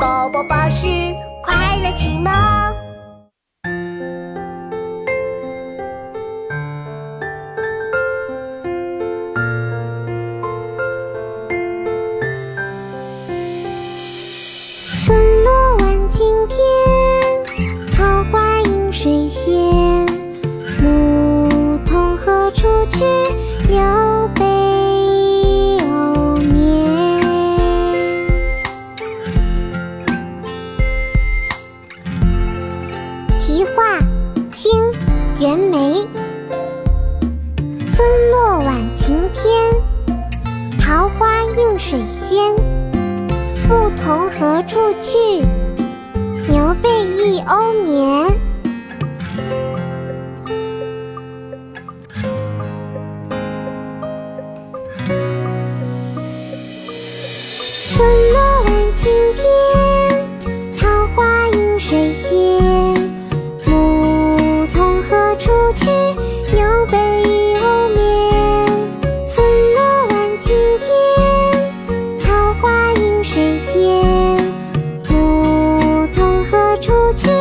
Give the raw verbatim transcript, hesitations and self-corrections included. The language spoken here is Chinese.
宝宝巴士快乐启蒙。村落晚晴天，桃花映水仙。牧童何处去？牛背偶眠。题画，清，袁枚。村落晚晴天，桃花映水仙。牧童何处去？牛背偶眠。村落晚晴天，桃花映水仙。牧童何处去？牛背偶眠。村落晚晴天，桃花映水仙。牧童何处去？